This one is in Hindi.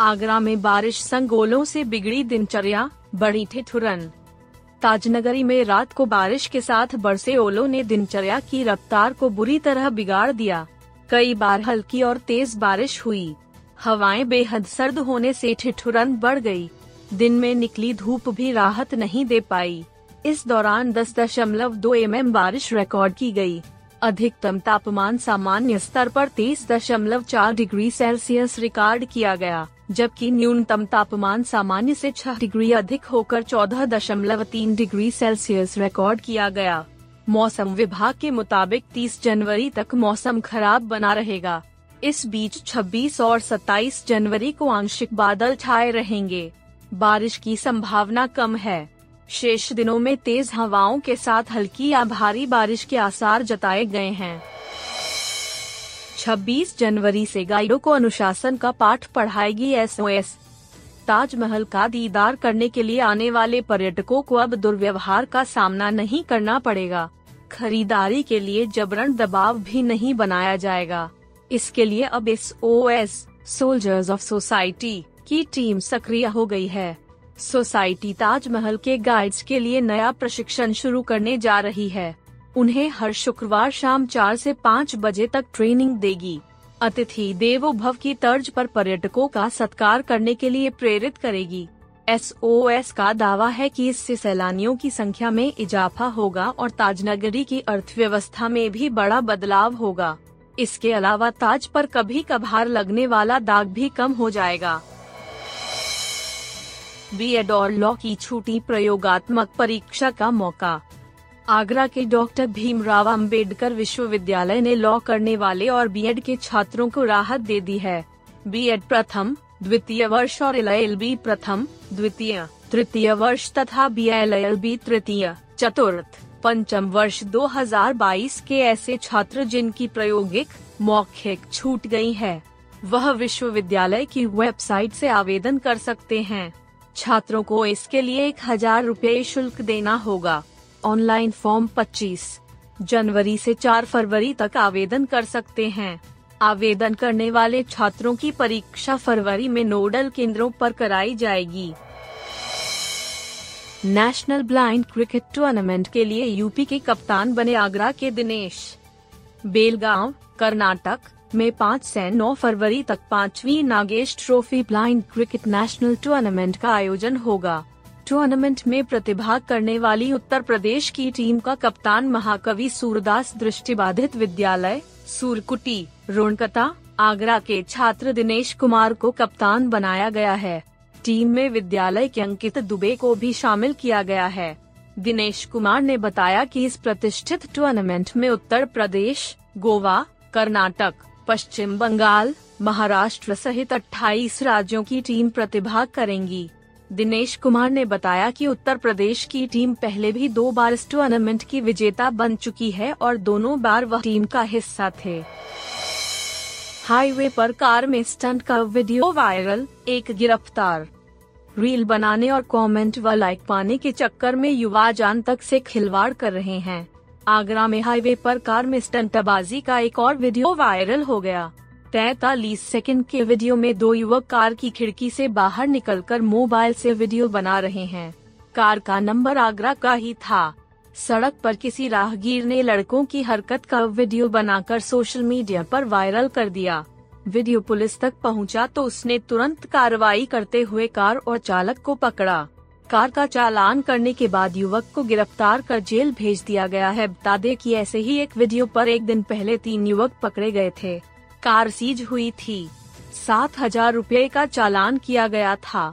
आगरा में बारिश संगोलों से बिगड़ी दिनचर्या, बढ़ी ठिठुरन। ताजनगरी में रात को बारिश के साथ बरसे ओलों ने दिनचर्या की रफ्तार को बुरी तरह बिगाड़ दिया। कई बार हल्की और तेज बारिश हुई, हवाएं बेहद सर्द होने से ठिठुरन बढ़ गई। दिन में निकली धूप भी राहत नहीं दे पाई। इस दौरान 10.2 mm बारिश रिकॉर्ड की गई। अधिकतम तापमान सामान्य स्तर पर 30.4 डिग्री सेल्सियस रिकॉर्ड किया गया, जबकि न्यूनतम तापमान सामान्य से 6 डिग्री अधिक होकर 14.3 डिग्री सेल्सियस रिकॉर्ड किया गया। मौसम विभाग के मुताबिक 30 जनवरी तक मौसम खराब बना रहेगा। इस बीच 26 और 27 जनवरी को आंशिक बादल छाए रहेंगे। बारिश की संभावना कम है। शेष दिनों में तेज हवाओं के साथ हल्की या भारी बारिश के आसार जताए गए हैं। 26 जनवरी से गाइडों को अनुशासन का पाठ पढ़ाएगी एसओएस। ताजमहल का दीदार करने के लिए आने वाले पर्यटकों को अब दुर्व्यवहार का सामना नहीं करना पड़ेगा। खरीदारी के लिए जबरन दबाव भी नहीं बनाया जाएगा। इसके लिए अब एसओएस सोल्जर्स ऑफ सोसाइटी की टीम सक्रिय हो गई है। सोसाइटी ताजमहल के गाइड्स के लिए नया प्रशिक्षण शुरू करने जा रही है। उन्हें हर शुक्रवार शाम 4 से 5 बजे तक ट्रेनिंग देगी। अतिथि देवो भव की तर्ज पर पर्यटकों का सत्कार करने के लिए प्रेरित करेगी। एसओएस का दावा है कि इससे सैलानियों की संख्या में इजाफा होगा और ताजनगरी की अर्थव्यवस्था में भी बड़ा बदलाव होगा। इसके अलावा ताज पर कभी कभार लगने वाला दाग भी कम हो जाएगा। बीएड और लॉ की छूटी प्रयोगात्मक परीक्षा का मौका। आगरा के डॉक्टर भीमराव अंबेडकर विश्वविद्यालय ने लॉ करने वाले और बीएड के छात्रों को राहत दे दी है। बीएड प्रथम द्वितीय वर्ष और एलएलबी प्रथम द्वितीय तृतीय वर्ष तथा बीएलएलबी तृतीय चतुर्थ पंचम वर्ष 2022 के ऐसे छात्र जिनकी प्रायोगिक मौखिक छूट गई है, वह विश्वविद्यालय की वेबसाइट से आवेदन कर सकते हैं। छात्रों को इसके लिए 1,000 रुपये शुल्क देना होगा। ऑनलाइन फॉर्म 25 जनवरी से 4 फरवरी तक आवेदन कर सकते हैं। आवेदन करने वाले छात्रों की परीक्षा फरवरी में नोडल केंद्रों पर कराई जाएगी। नेशनल ब्लाइंड क्रिकेट टूर्नामेंट के लिए यूपी के कप्तान बने आगरा के दिनेश। बेलगांव, कर्नाटक में 5 से 9 फरवरी तक 5वीं Nagesh trophy blind cricket national tournament का आयोजन होगा। टूर्नामेंट में प्रतिभाग करने वाली उत्तर प्रदेश की टीम का कप्तान महाकवि सूरदास दृष्टिबाधित विद्यालय सूरकुटी रोनकता आगरा के छात्र दिनेश कुमार को कप्तान बनाया गया है। टीम में विद्यालय के अंकित दुबे को भी शामिल किया गया है। दिनेश कुमार ने बताया कि इस प्रतिष्ठित टूर्नामेंट में उत्तर प्रदेश, गोवा, कर्नाटक, पश्चिम बंगाल, महाराष्ट्र सहित 28 राज्यों की टीम प्रतिभाग करेंगी। दिनेश कुमार ने बताया कि उत्तर प्रदेश की टीम पहले भी 2 बार इस टूर्नामेंट की विजेता बन चुकी है और दोनों बार वह टीम का हिस्सा थे। हाईवे पर कार में स्टंट का वीडियो वायरल, एक गिरफ्तार। रील बनाने और कमेंट व लाइक पाने के चक्कर में युवा जान तक से खिलवाड़ कर रहे हैं। आगरा में हाईवे पर कार में स्टंटबाजी का एक और वीडियो वायरल हो गया। 43 सेकंड के वीडियो में 2 युवक कार की खिड़की से बाहर निकलकर मोबाइल से वीडियो बना रहे हैं। कार का नंबर आगरा का ही था। सड़क पर किसी राहगीर ने लड़कों की हरकत का वीडियो बनाकर सोशल मीडिया पर वायरल कर दिया। वीडियो पुलिस तक पहुंचा तो उसने तुरंत कार्रवाई करते हुए कार और चालक को पकड़ा। कार का चालान करने के बाद युवक को गिरफ्तार कर जेल भेज दिया गया है। बता दें कि ऐसे ही एक वीडियो पर एक दिन पहले 3 युवक पकड़े गए थे। कार सीज हुई थी। 7,000 रुपये का चालान किया गया था।